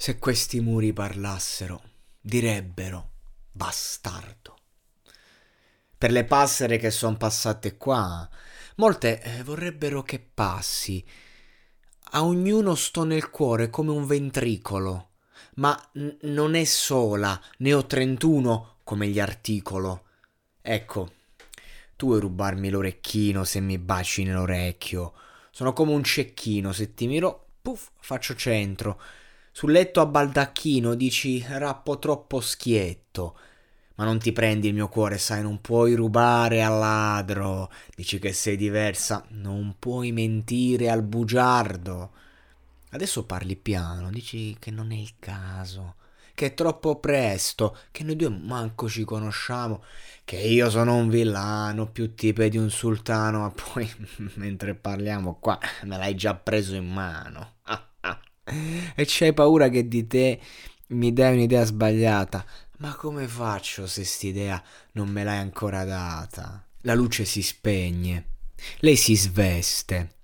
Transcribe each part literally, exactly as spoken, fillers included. Se questi muri parlassero, direbbero bastardo. Per le passere che son passate qua, molte vorrebbero che passi. A ognuno sto nel cuore come un ventricolo, ma n- non è sola, ne ho trentuno come gli articolo. Ecco, tu vuoi rubarmi l'orecchino se mi baci nell'orecchio. Sono come un cecchino, se ti miro, puff, faccio centro. Sul letto a baldacchino dici rappo troppo schietto, ma non ti prendi il mio cuore, sai, non puoi rubare al ladro, dici che sei diversa, non puoi mentire al bugiardo. Adesso parli piano, dici che non è il caso, che è troppo presto, che noi due manco ci conosciamo, che io sono un villano più tipe di un sultano, ma poi mentre parliamo qua me l'hai già preso in mano. E c'hai paura che di te mi dai un'idea sbagliata. Ma come faccio se st'idea non me l'hai ancora data? La luce si spegne. Lei si sveste.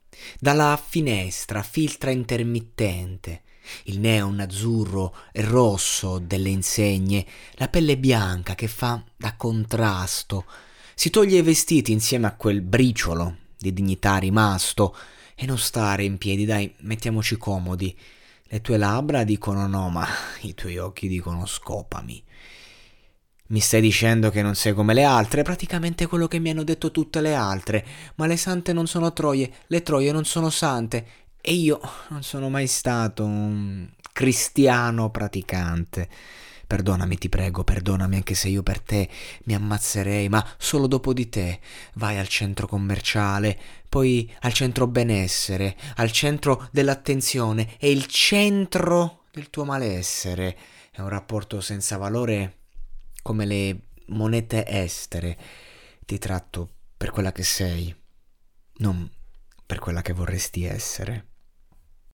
Dalla finestra filtra intermittente il neon azzurro e rosso delle insegne, la pelle bianca che fa da contrasto. Si toglie i vestiti insieme a quel briciolo di dignità rimasto. E non stare in piedi, dai, mettiamoci comodi. Le tue labbra dicono no, ma i tuoi occhi dicono scopami. Mi stai dicendo che non sei come le altre? Praticamente quello che mi hanno detto tutte le altre. Ma le sante non sono troie, le troie non sono sante. E io non sono mai stato un cristiano praticante. Perdonami, ti prego, perdonami, anche se io per te mi ammazzerei, ma solo dopo di te. Vai al centro commerciale, poi al centro benessere, al centro dell'attenzione e il centro del tuo malessere. È un rapporto senza valore come le monete estere. Ti tratto per quella che sei, non per quella che vorresti essere.